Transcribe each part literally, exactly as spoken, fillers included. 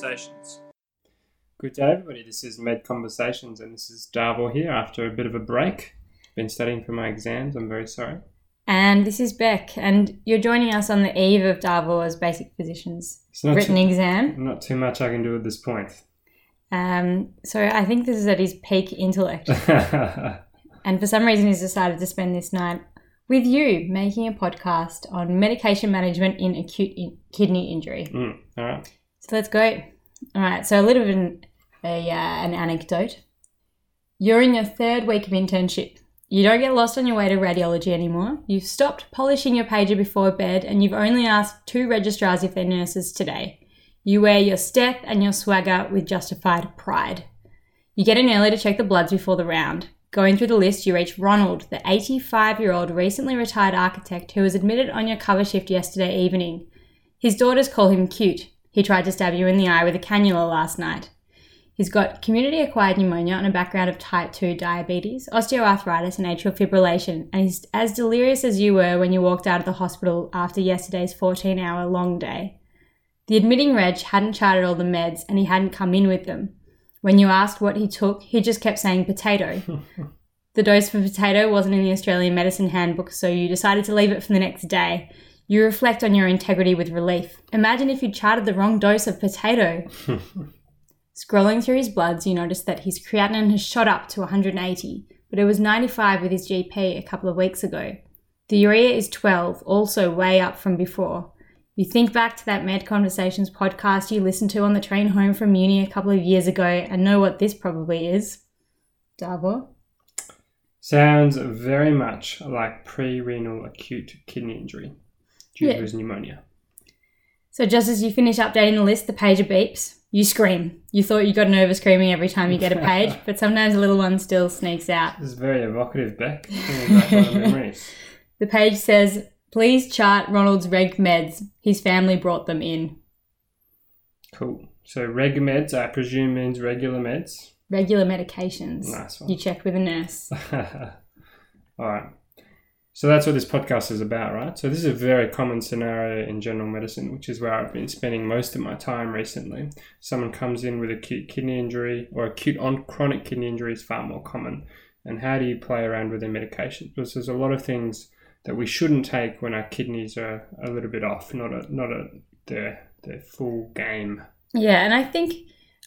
Conversations. Good day, everybody. This is Med Conversations, and this is Davo here after a bit of a break. Been studying for my exams. I'm very sorry. And this is Beck, and you're joining us on the eve of Davo's basic physicians written too, exam. Not too much I can do at this point. Um, so I think this is at his peak intellect. And for some reason he's decided to spend this night with you making a podcast on medication management in acute in- kidney injury. Mm, all right. So let's go. All right, so a little bit of an, a, uh, an anecdote. You're in your third week of internship. You don't get lost on your way to radiology anymore. You've stopped polishing your pager before bed, and you've only asked two registrars if they're nurses today. You wear your step and your swagger with justified pride. You get in early to check the bloods before the round. Going through the list, you reach Ronald, the eighty-five-year-old recently retired architect who was admitted on your cover shift yesterday evening. His daughters call him cute. He tried to stab you in the eye with a cannula last night. He's got community-acquired pneumonia and a background of type two diabetes, osteoarthritis and atrial fibrillation, and he's as delirious as you were when you walked out of the hospital after yesterday's fourteen-hour long day. The admitting reg hadn't charted all the meds and he hadn't come in with them. When you asked what he took, he just kept saying potato. The dose for potato wasn't in the Australian Medicine Handbook, so you decided to leave it for the next day. You reflect on your integrity with relief. Imagine if you'd charted the wrong dose of potato. Scrolling through his bloods, you notice that his creatinine has shot up to one hundred eighty, but it was ninety-five with his G P a couple of weeks ago. The urea is twelve, also way up from before. You think back to that Med Conversations podcast you listened to on the train home from uni a couple of years ago and know what this probably is. Davo? Sounds very much like pre-renal acute kidney injury due yeah. to his pneumonia. So just as you finish updating the list, the pager beeps. You scream. You thought you got an over screaming every time you get a page, but sometimes a little one still sneaks out. This is very evocative, Beck. The page says, please chart Ronald's reg meds. His family brought them in. Cool. So reg meds, I presume, means regular meds? Regular medications. Nice one. You check with a nurse. All right. So that's what this podcast is about, right? So this is a very common scenario in general medicine, which is where I've been spending most of my time recently. Someone comes in with acute kidney injury, or acute on chronic kidney injury is far more common. And how do you play around with their medications? Because there's a lot of things that we shouldn't take when our kidneys are a little bit off, not at not at their their full game. Yeah, and I think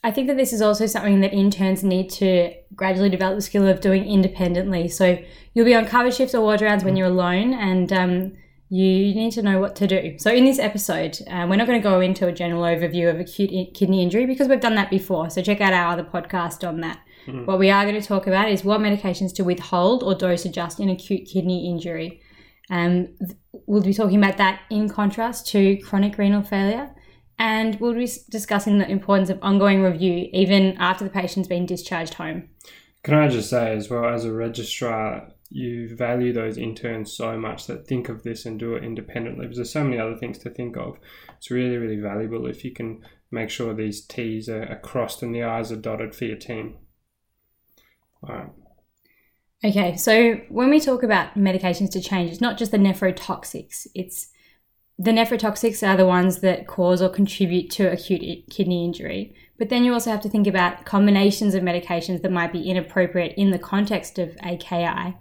I think that this is also something that interns need to gradually develop the skill of doing independently. So you'll be on cover shifts or ward rounds when you're alone, and um, you need to know what to do. So in this episode, uh, we're not going to go into a general overview of acute in- kidney injury because we've done that before. So check out our other podcast on that. Mm. What we are going to talk about is what medications to withhold or dose adjust in acute kidney injury. Um, we'll be talking about that in contrast to chronic renal failure. And we'll be discussing the importance of ongoing review even after the patient's been discharged home. Can I just say as well, as a registrar, you value those interns so much that think of this and do it independently because there's so many other things to think of. It's really, really valuable if you can make sure these T's are crossed and the I's are dotted for your team. All right. Okay, so when we talk about medications to change, it's not just the nephrotoxics, it's the nephrotoxics are the ones that cause or contribute to acute kidney injury. But then you also have to think about combinations of medications that might be inappropriate in the context of A K I.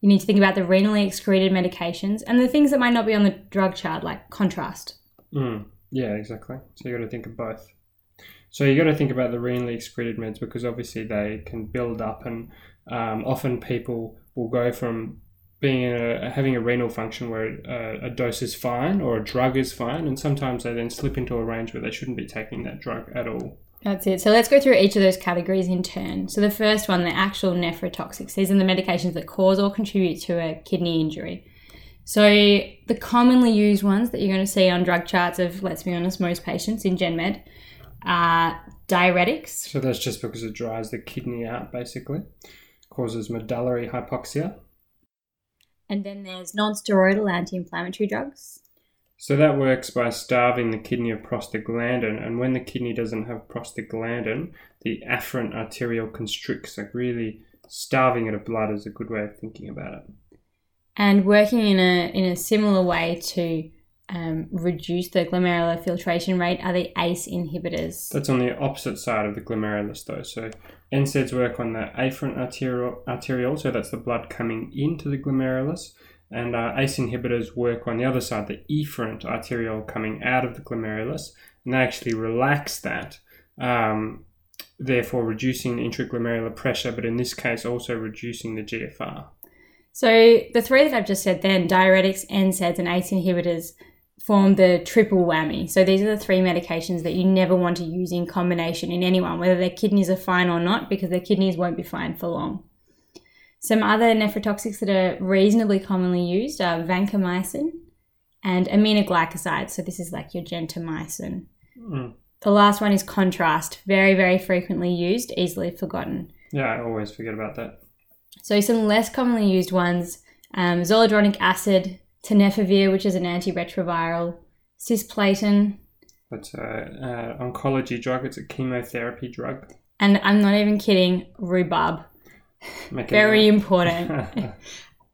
You need to think about the renally excreted medications and the things that might not be on the drug chart, like contrast. Mm, yeah, exactly. So you've got to think of both. So you've got to think about the renally excreted meds because obviously they can build up and um, often people will go from being a, having a renal function where a, a dose is fine or a drug is fine, and sometimes they then slip into a range where they shouldn't be taking that drug at all. That's it. So let's go through each of those categories in turn. So the first one, the actual nephrotoxics, these are the medications that cause or contribute to a kidney injury. So the commonly used ones that you're going to see on drug charts of, let's be honest, most patients in Gen Med are diuretics. So that's just because it dries the kidney out, basically. Causes medullary hypoxia. And then there's non-steroidal anti-inflammatory drugs. So that works by starving the kidney of prostaglandin. And when the kidney doesn't have prostaglandin, the afferent arteriole constricts. Like really starving it of blood is a good way of thinking about it. And working in a in a similar way to um, reduce the glomerular filtration rate are the A C E inhibitors. That's on the opposite side of the glomerulus though. So N SAIDs work on the afferent arterial, arterial, so that's the blood coming into the glomerulus. And uh, A C E inhibitors work on the other side, the efferent arterial coming out of the glomerulus, and they actually relax that, um, therefore reducing the intraglomerular pressure, but in this case also reducing the G F R. So the three that I've just said then, diuretics, N SAIDs, and A C E inhibitors, form the triple whammy. So these are the three medications that you never want to use in combination in anyone, whether their kidneys are fine or not, because their kidneys won't be fine for long. Some other nephrotoxics that are reasonably commonly used are vancomycin and aminoglycosides. So this is like your gentamicin. Mm. The last one is contrast, very, very frequently used, easily forgotten. Yeah, I always forget about that. So some less commonly used ones, um, zoledronic acid, tenofovir, which is an antiretroviral, cisplatin. That's an uh, oncology drug. It's a chemotherapy drug. And I'm not even kidding, rhubarb. Very important.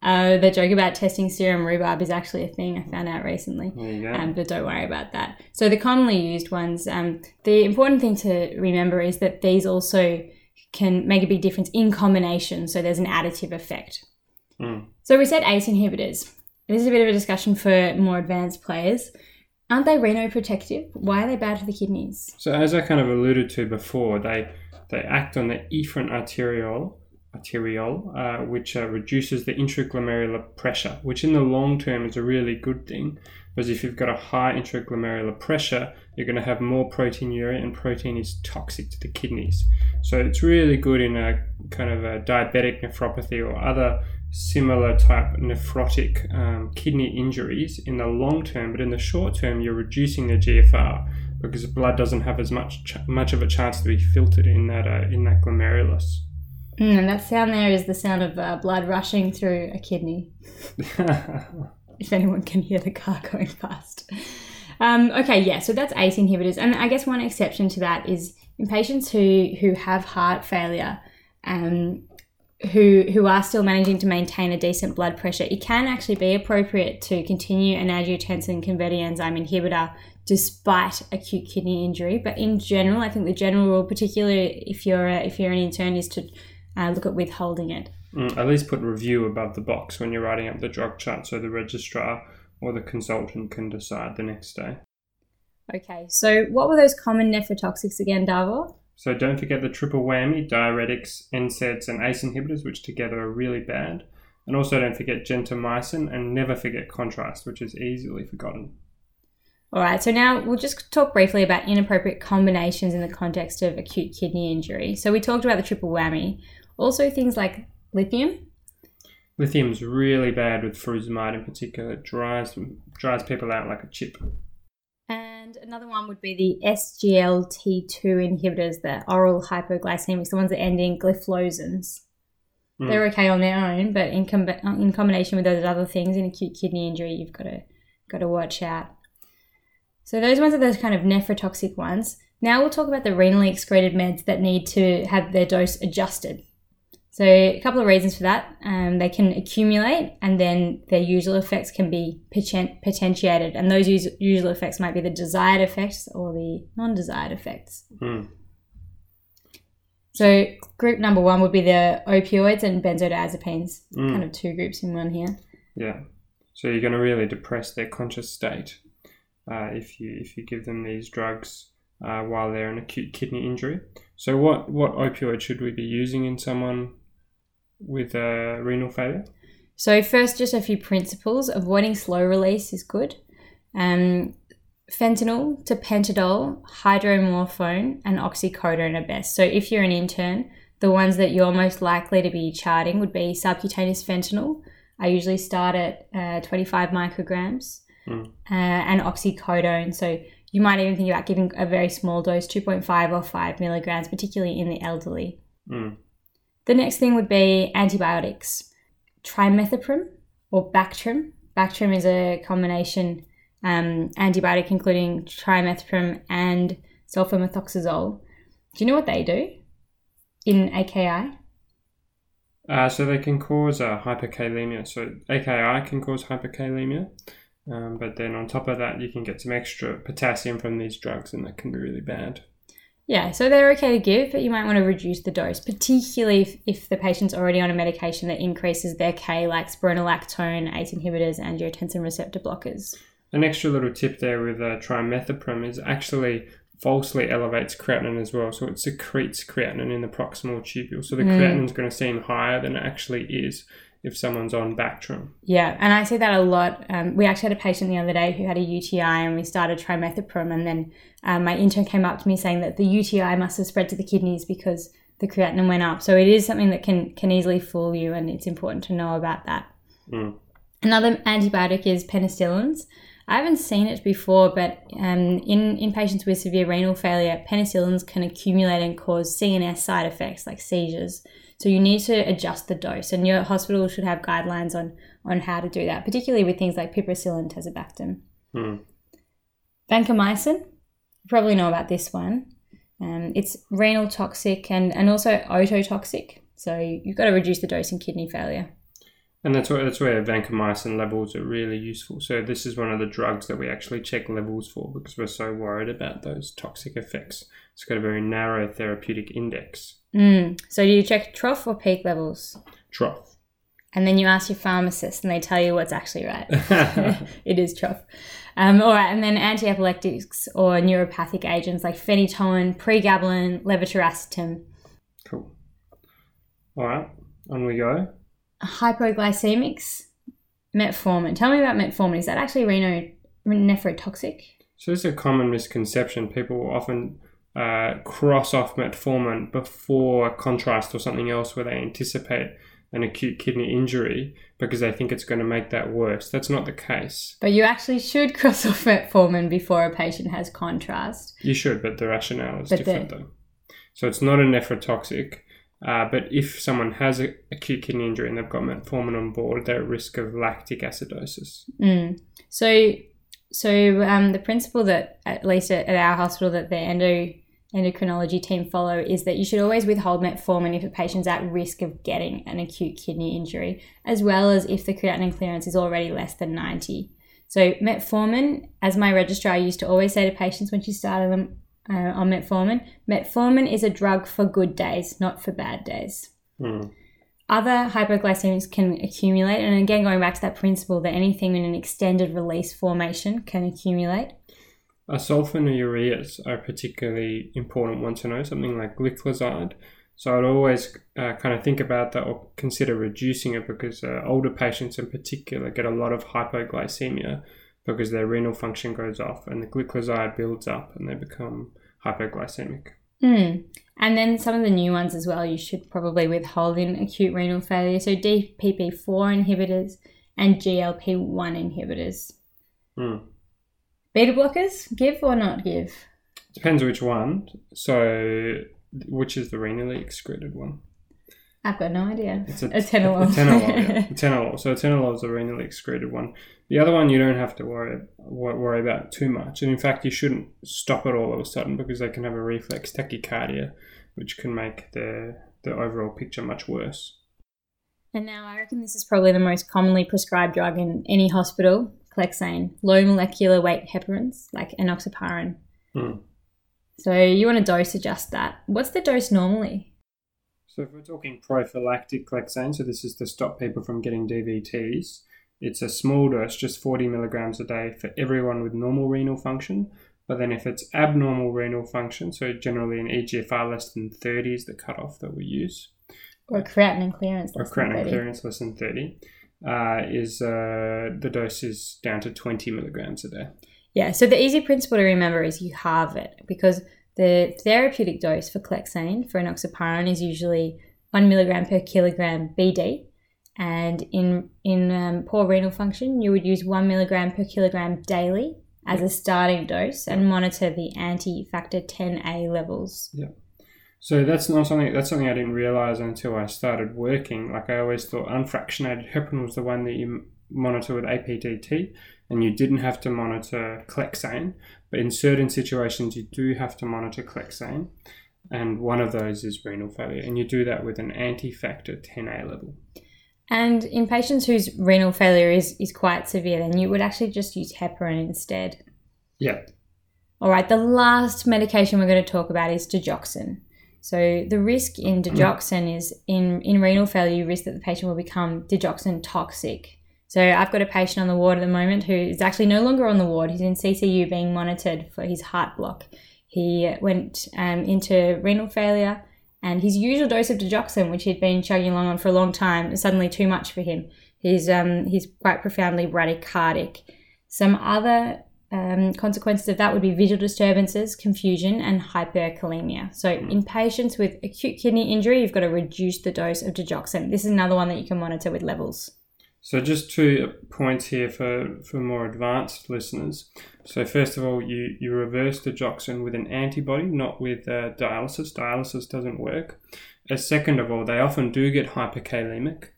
uh, the joke about testing serum rhubarb is actually a thing I found out recently. There you go. Um, but don't worry about that. So the commonly used ones, um, the important thing to remember is that these also can make a big difference in combination. So there's an additive effect. Mm. So we said A C E inhibitors. This is a bit of a discussion for more advanced players. Aren't they renoprotective? Why are they bad for the kidneys? So as I kind of alluded to before, they they act on the efferent arteriole. arteriole, uh, which uh, reduces the intraglomerular pressure, which in the long term is a really good thing, because if you've got a high intraglomerular pressure, you're going to have more proteinuria, and protein is toxic to the kidneys. So it's really good in a kind of a diabetic nephropathy or other similar type nephrotic um, kidney injuries in the long term, but in the short term, you're reducing the G F R because the blood doesn't have as much ch- much of a chance to be filtered in that uh, in that glomerulus. Mm, and that sound there is the sound of uh, blood rushing through a kidney. If anyone can hear the car going past. Um, okay, yeah, so that's A C E inhibitors. And I guess one exception to that is in patients who, who have heart failure, um, who who are still managing to maintain a decent blood pressure, it can actually be appropriate to continue an angiotensin-converting enzyme inhibitor despite acute kidney injury. But in general, I think the general rule, particularly if you're a, if you're an intern, is to... Uh, look at withholding it. Mm, at least put review above the box when you're writing up the drug chart so the registrar or the consultant can decide the next day. Okay, so what were those common nephrotoxics again, Davo? So don't forget the triple whammy, diuretics, N SAIDs and A C E inhibitors, which together are really bad. And also don't forget gentamicin, and never forget contrast, which is easily forgotten. All right, so now we'll just talk briefly about inappropriate combinations in the context of acute kidney injury. So we talked about the triple whammy. Also things like lithium. Lithium's really bad with furosemide in particular. It dries, dries people out like a chip. And another one would be the S G L T two inhibitors, the oral hypoglycemics, the ones that end in glyclozins. Mm. They're okay on their own, but in com- in combination with those other things in acute kidney injury, you've got to got to watch out. So those ones are those kind of nephrotoxic ones. Now we'll talk about the renally excreted meds that need to have their dose adjusted. So a couple of reasons for that. Um, they can accumulate and then their usual effects can be potentiated. And those us- usual effects might be the desired effects or the non-desired effects. Mm. So group number one would be the opioids and benzodiazepines. Mm. Kind of two groups in one here. Yeah. So you're going to really depress their conscious state. Uh, if you if you give them these drugs uh, while they're in acute kidney injury. So what, what opioid should we be using in someone with uh, renal failure? So first, just a few principles. Avoiding slow release is good. Um, fentanyl, tapentadol, hydromorphone, and oxycodone are best. So if you're an intern, the ones that you're most likely to be charting would be subcutaneous fentanyl. I usually start at uh, twenty-five micrograms. Mm. Uh, and oxycodone. So you might even think about giving a very small dose, two point five or five milligrams, particularly in the elderly. Mm. The next thing would be antibiotics. Trimethoprim or Bactrim. Bactrim is a combination um, antibiotic including trimethoprim and sulfamethoxazole. Do you know what they do in A K I? Uh, so they can cause uh, hyperkalemia. So A K I can cause hyperkalemia. Um, but then on top of that, you can get some extra potassium from these drugs, and that can be really bad. Yeah, so they're okay to give, but you might want to reduce the dose, particularly if, if the patient's already on a medication that increases their K, like spironolactone, ACE inhibitors, angiotensin receptor blockers. An extra little tip there with uh, trimethoprim is actually falsely elevates creatinine as well. So it secretes creatinine in the proximal tubule. So the mm. creatinine's going to seem higher than it actually is if someone's on Bactrim. Yeah, and I see that a lot. Um, we actually had a patient the other day who had a U T I, and we started trimethoprim, and then um, my intern came up to me saying that the U T I must have spread to the kidneys because the creatinine went up. So it is something that can, can easily fool you, and it's important to know about that. Mm. Another antibiotic is penicillins. I haven't seen it before, but um, in, in patients with severe renal failure, penicillins can accumulate and cause C N S side effects like seizures. So you need to adjust the dose, and your hospital should have guidelines on, on how to do that, particularly with things like piperacillin, tazobactam. Mm. Vancomycin, you probably know about this one. Um, it's renal toxic and, and also ototoxic, so you've got to reduce the dose in kidney failure. And that's where, that's where vancomycin levels are really useful. So this is one of the drugs that we actually check levels for because we're so worried about those toxic effects. It's got a very narrow therapeutic index. Mm. So do you check trough or peak levels? Trough. And then you ask your pharmacist and they tell you what's actually right. It is trough. Um, all right, and then anti-epileptics or neuropathic agents like phenytoin, pregabalin, levetiracetam. Cool. All right, on we go. Hypoglycemics, metformin. Tell me about metformin. Is that actually reno nephrotoxic? So this is a common misconception. People often uh, cross off metformin before contrast or something else where they anticipate an acute kidney injury because they think it's going to make that worse. That's not the case. But you actually should cross off metformin before a patient has contrast. You should, but the rationale is but different the- though. So it's not a nephrotoxic. Uh, but if someone has a acute kidney injury and they've got metformin on board, they're at risk of lactic acidosis. Mm. So so um, the principle that, at least at, at our hospital, that the endo, endocrinology team follow is that you should always withhold metformin if a patient's at risk of getting an acute kidney injury, as well as if the creatinine clearance is already less than ninety. So metformin, as my registrar used to always say to patients when she started them, Uh, on metformin. Metformin is a drug for good days, not for bad days. Mm. Other hypoglycemics can accumulate. And again, going back to that principle that anything in an extended release formation can accumulate. Uh, Sulfonylureas are particularly important one to know, something like Gliclazide. So I'd always uh, kind of think about that or consider reducing it because uh, older patients in particular get a lot of hypoglycemia because their renal function goes off and the glycoside builds up and they become hypoglycemic. Mm. And then some of the new ones as well you should probably withhold in acute renal failure. So D P P four inhibitors and G L P one inhibitors. Mm. Beta blockers, give or not give? Depends which one. So which is the renally excreted one? I've got no idea. It's a, Atenolol. Atenolol, yeah. Atenolol. So Atenolol is a renally excreted one. The other one you don't have to worry worry about too much. And in fact, you shouldn't stop it all of a sudden because they can have a reflex tachycardia, which can make the, the overall picture much worse. And now I reckon this is probably the most commonly prescribed drug in any hospital, clexane, low molecular weight heparins like enoxaparin. Mm. So you want to dose adjust that. What's the dose normally? So if we're talking prophylactic clexane, so this is to stop people from getting D V Ts, it's a small dose, just forty milligrams a day for everyone with normal renal function. But then if it's abnormal renal function, so generally an E G F R less than thirty is the cutoff that we use. Or creatinine clearance less than thirty. Or creatinine clearance less than thirty. Uh, is uh, the dose is down to twenty milligrams a day. Yeah, so the easy principle to remember is you halve it because the therapeutic dose for clexane for enoxaparin is usually one milligram per kilogram B D, and in in um, poor renal function, you would use one milligram per kilogram daily as a starting dose and monitor the anti-factor ten A levels. Yeah. So that's not something that's something I didn't realize until I started working. Like I always thought, unfractionated heparin was the one that you monitor with A P T T, and you didn't have to monitor clexane. But in certain situations, you do have to monitor clexane, and one of those is renal failure, and you do that with an anti-factor ten A level. And in patients whose renal failure is, is quite severe, then you would actually just use heparin instead. Yeah. All right, the last medication we're going to talk about is digoxin. So the risk in digoxin is in, in renal failure, you risk that the patient will become digoxin toxic. So I've got a patient on the ward at the moment who is actually no longer on the ward. He's in C C U being monitored for his heart block. He went um, into renal failure, and his usual dose of digoxin, which he'd been chugging along on for a long time, is suddenly too much for him. He's um, he's quite profoundly bradycardic. Some other um, consequences of that would be visual disturbances, confusion, and hyperkalemia. So in patients with acute kidney injury, you've got to reduce the dose of digoxin. This is another one that you can monitor with levels. So just two points here for, for more advanced listeners. So first of all, you, you reverse digoxin with an antibody, not with uh, dialysis. Dialysis doesn't work. Uh, second of all, they often do get hyperkalemic,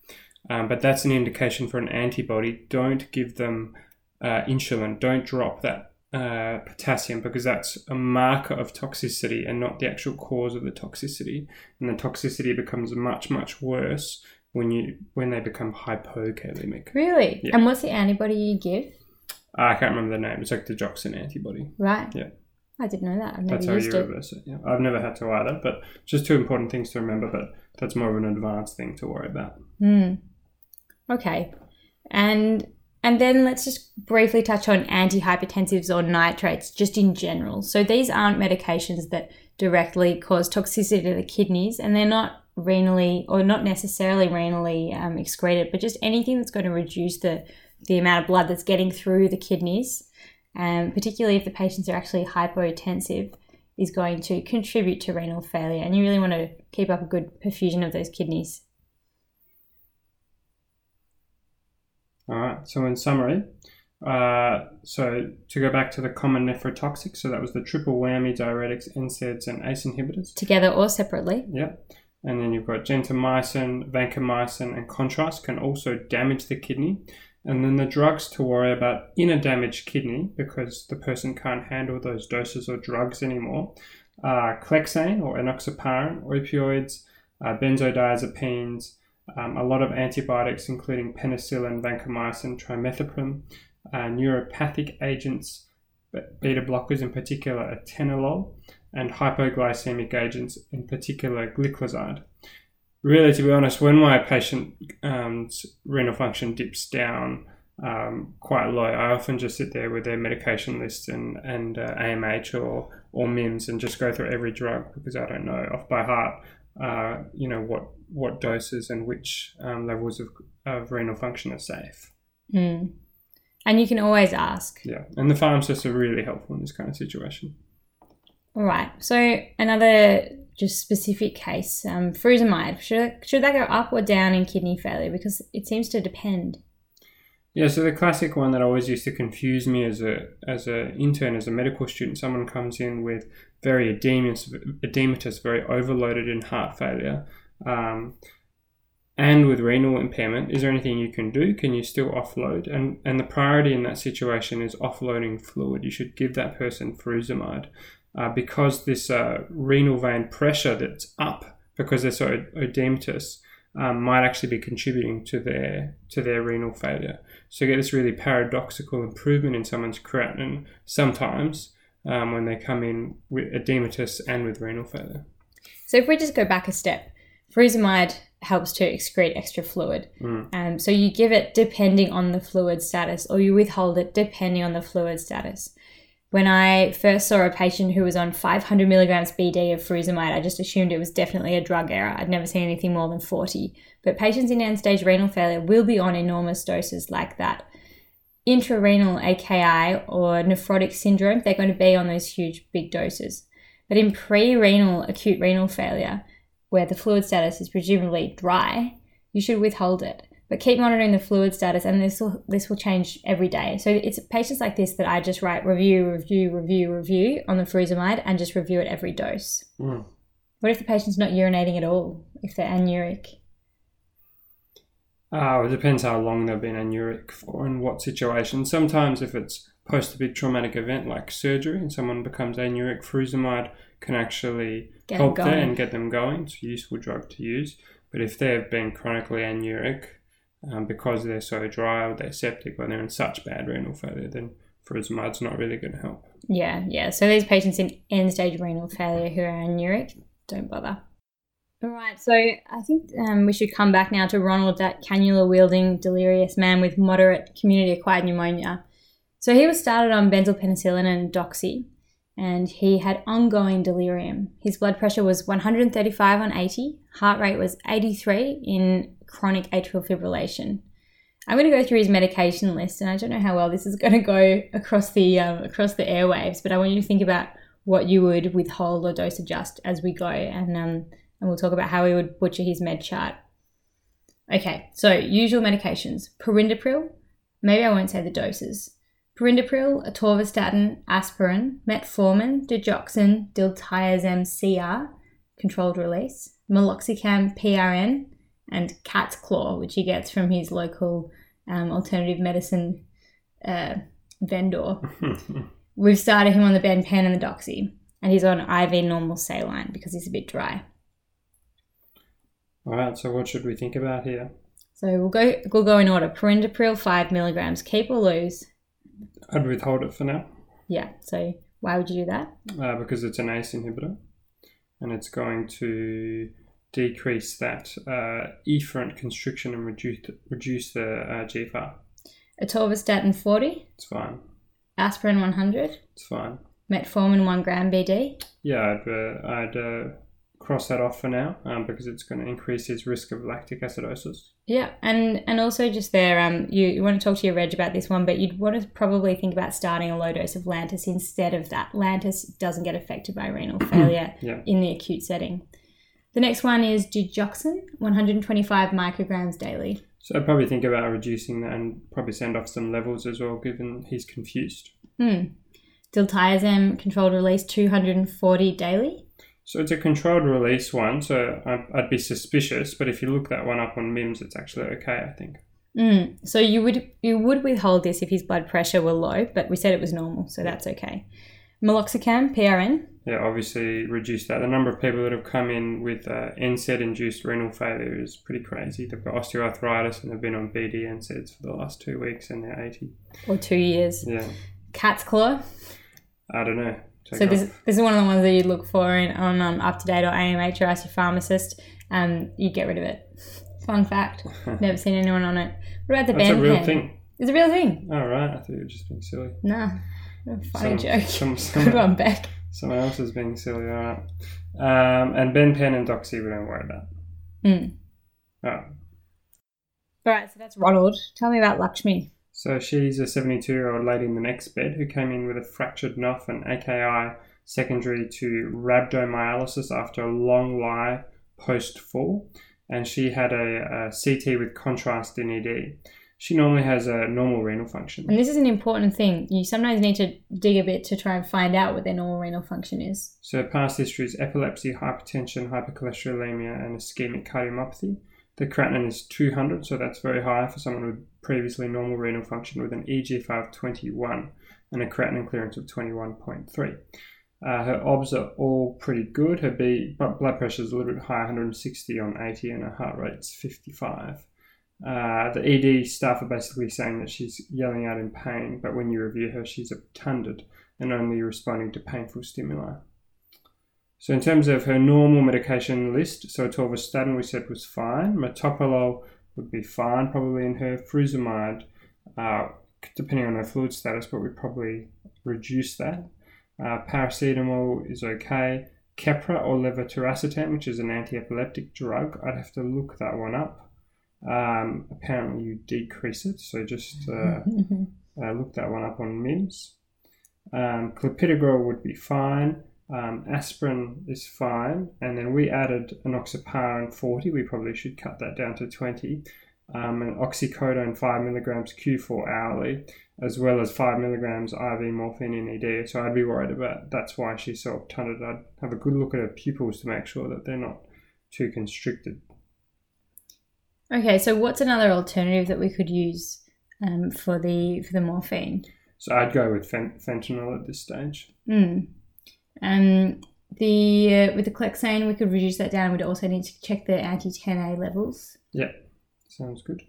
um, but that's an indication for an antibody. Don't give them uh, insulin. Don't drop that uh, potassium, because that's a marker of toxicity and not the actual cause of the toxicity. And the toxicity becomes much, much worse when you when they become hypokalemic. Really? Yeah. And what's the antibody you give? I can't remember the name. It's like the digoxin antibody. Right. Yeah. I didn't know that. I've never that's used how you it. reverse it. Yeah. I've never had to either, but just two important things to remember, but that's more of an advanced thing to worry about. Mm. Okay. And and then let's just briefly touch on antihypertensives or nitrates just in general. So these aren't medications that directly cause toxicity to the kidneys, and they're not renally or not necessarily renally um, excreted, but just anything that's going to reduce the the amount of blood that's getting through the kidneys, and um, particularly if the patients are actually hypotensive, is going to contribute to renal failure, and you really want to keep up a good perfusion of those kidneys. All right, so in summary, uh, so to go back to the common nephrotoxics, so that was the triple whammy, diuretics, N SAIDs and ACE inhibitors. Together or separately. Yep. And then you've got gentamicin, vancomycin, and contrast can also damage the kidney. And then the drugs to worry about in a damaged kidney, because the person can't handle those doses or drugs anymore, are clexane or enoxaparin, opioids, uh, benzodiazepines, um, a lot of antibiotics, including penicillin, vancomycin, trimethoprim, uh, neuropathic agents, beta blockers, in particular Atenolol, and hypoglycemic agents, in particular Gliclazide. Really, to be honest, when my patient's um, renal function dips down um, quite low, I often just sit there with their medication list and, and uh, A M H or, or MIMS and just go through every drug, because I don't know off by heart, uh, you know, what, what doses and which um, levels of, of renal function are safe. Mm. And you can always ask. Yeah, and the pharmacists are really helpful in this kind of situation. All right, so another just specific case, um, furosemide. Should, should that go up or down in kidney failure? Because it seems to depend. Yeah, so the classic one that always used to confuse me as a as an intern, as a medical student, someone comes in with very edematous, edematous very overloaded in heart failure, um, and with renal impairment. Is there anything you can do? Can you still offload? And, and the priority in that situation is offloading fluid. You should give that person furosemide. Uh, because this uh, renal vein pressure that's up, because they're so edematous, um, might actually be contributing to their to their renal failure. So you get this really paradoxical improvement in someone's creatinine sometimes um, when they come in with edematous and with renal failure. So if we just go back a step, furosemide helps to excrete extra fluid. Mm. Um, so you give it depending on the fluid status, or you withhold it depending on the fluid status. When I first saw a patient who was on five hundred milligrams B D of furosemide, I just assumed it was definitely a drug error. I'd never seen anything more than forty. But patients in end-stage renal failure will be on enormous doses like that. Intrarenal A K I or nephrotic syndrome, they're going to be on those huge, big doses. But in pre-renal acute renal failure, where the fluid status is presumably dry, you should withhold it. But keep monitoring the fluid status, and this will, this will change every day. So it's patients like this that I just write review, review, review, review on the furosemide and just review at every dose. Mm. What if the patient's not urinating at all, if they're anuric? Uh, it depends how long they've been anuric for and what situation. Sometimes if it's post a big traumatic event like surgery and someone becomes anuric, furosemide can actually get help them and get them going. It's a useful drug to use. But if they've been chronically anuric, um, because they're so dry, or they're septic, or they're in such bad renal failure, then furosemide not really going to help. Yeah, yeah. So these patients in end-stage renal failure who are anuric, don't bother. All right, so I think um, we should come back now to Ronald, that cannula-wielding, delirious man with moderate community-acquired pneumonia. So he was started on benzyl penicillin and doxy, and he had ongoing delirium. His blood pressure was one thirty-five on eighty, heart rate was eighty-three in chronic atrial fibrillation. I'm going to go through his medication list, and I don't know how well this is going to go across the um, across the airwaves, but I want you to think about what you would withhold or dose adjust as we go, and um, and we'll talk about how we would butcher his med chart. Okay, so usual medications. Perindopril, maybe I won't say the doses. Perindopril, atorvastatin, aspirin, metformin, digoxin, diltiazem C R, controlled release, meloxicam P R N, and Cat's Claw, which he gets from his local um, alternative medicine uh, vendor. We've started him on the benpen and the doxy, and he's on I V normal saline because he's a bit dry. All right, so what should we think about here? So we'll go we'll go in order. Perindopril, five milligrams, keep or lose? I'd withhold it for now. Yeah, so why would you do that? Uh, because it's an A C E inhibitor, and it's going to decrease that uh, efferent constriction and reduce the, reduce the uh, G F R. Atorvastatin forty? It's fine. Aspirin one hundred? It's fine. Metformin one gram B D? Yeah, I'd, uh, I'd uh, cross that off for now um, because it's going to increase his risk of lactic acidosis. Yeah, and, and also just there, um, you, you want to talk to your reg about this one, but you'd want to probably think about starting a low dose of Lantus instead of that. Lantus doesn't get affected by renal failure yeah. in the acute setting. The next one is digoxin, one twenty-five micrograms daily. So I'd probably think about reducing that and probably send off some levels as well, given he's confused. Hmm. Diltiazem, controlled release, two forty daily. So it's a controlled release one, so I'd be suspicious, but if you look that one up on MIMS, it's actually okay, I think. Mm. So you would you would withhold this if his blood pressure were low, but we said it was normal, so that's okay. Meloxicam, P R N. Yeah, obviously reduce that. The number of people that have come in with uh, N SAID-induced renal failure is pretty crazy. They've got osteoarthritis and they've been on B D N SAIDs for the last two weeks and they're eighty. Or two years. Yeah. Cat's Claw? I don't know. Take so this, this is one of the ones that you'd look for in, on um, UpToDate or A M H or ask your pharmacist. Um, you'd get rid of it. Fun fact. Never seen anyone on it. What about the That's benpen? It's a real thing. It's a real thing. Oh, right. I thought you were just being silly. Nah. Funny some, joke. Some, some, Good one, Beck. Someone else is being silly, all right. Um, and benpen and doxy, we don't worry about. Mm. Oh. All right, so that's Ronald. Tell me about Lakshmi. So she's a seventy-two-year-old lady in the next bed who came in with a fractured N O F and A K I secondary to rhabdomyolysis after a long lie post-fall, and she had a, a C T with contrast in E D. She normally has a normal renal function. And this is an important thing. You sometimes need to dig a bit to try and find out what their normal renal function is. So past history is epilepsy, hypertension, hypercholesterolemia, and ischemic cardiomyopathy. The creatinine is two hundred, so that's very high for someone with previously normal renal function with an E G F R of twenty-one and a creatinine clearance of twenty-one point three. Uh, her obs are all pretty good. Her B, blood pressure is a little bit high, one sixty on eighty, and her heart rate's fifty-five. Uh, the E D staff are basically saying that she's yelling out in pain, but when you review her, she's obtunded and only responding to painful stimuli. So in terms of her normal medication list, so atorvastatin we said was fine. Metoprolol would be fine probably in her. Furosemide, uh, depending on her fluid status, but we'd probably reduce that. Uh, paracetamol is okay. Keppra or levetiracetam, which is an anti-epileptic drug, I'd have to look that one up. Um, apparently you decrease it, so just uh, uh, look that one up on MIMS. Um, clopidogrel would be fine, um, aspirin is fine, and then we added Enoxaparin forty, we probably should cut that down to twenty, um, and Oxycodone five milligrams Q four hourly, as well as five milligrams I V morphine in E D, so I'd be worried about that's why she's so obtunded. I'd have a good look at her pupils to make sure that they're not too constricted. Okay, so what's another alternative that we could use um, for the for the morphine? So I'd go with fent- fentanyl at this stage. Mm. Um, the uh, with the clexane, we could reduce that down. We'd also need to check the anti ten A levels. Yeah, sounds good.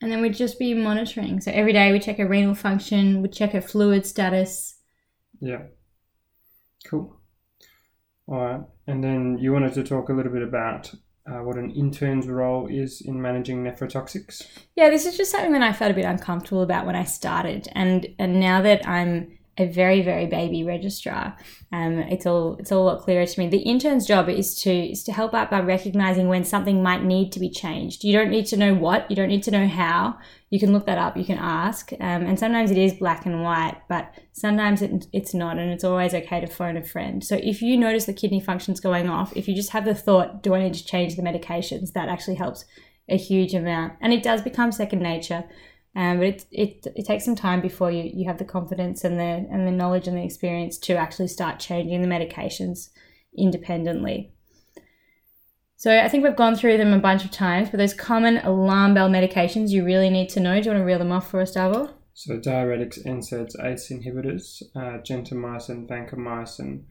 And then we'd just be monitoring. So every day we check her renal function, we check her fluid status. Yeah. Cool. All right. And then you wanted to talk a little bit about uh, what an intern's role is in managing nephrotoxics. Yeah, this is just something that I felt a bit uncomfortable about when I started. And and now that I'm a very, very baby registrar, um, it's all it's all a lot clearer to me. The intern's job is to is to help out by recognizing when something might need to be changed. You don't need to know what, you don't need to know how. You can look that up, you can ask. Um, and sometimes it is black and white, but sometimes it, it's not, and it's always okay to phone a friend. So if you notice the kidney function's going off, if you just have the thought, do I need to change the medications, that actually helps a huge amount. And it does become second nature. Um, but it, it it takes some time before you, you have the confidence and the and the knowledge and the experience to actually start changing the medications independently. So I think we've gone through them a bunch of times, but those common alarm bell medications you really need to know. Do you want to reel them off for us, Davo? So diuretics, N SAIDs, A C E inhibitors, uh, gentamicin, vancomycin,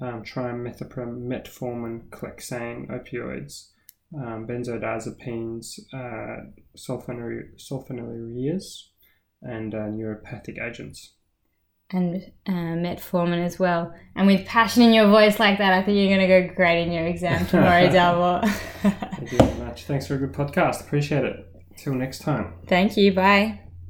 um, trimethoprim, metformin, clexane, opioids. Um, benzodiazepines, uh, sulfonylureas, and uh, neuropathic agents. And uh, metformin as well. And with passion in your voice like that, I think you're going to go great in your exam tomorrow, Dalvo. Thank you very much. Thanks for a good podcast. Appreciate it. Till next time. Thank you. Bye.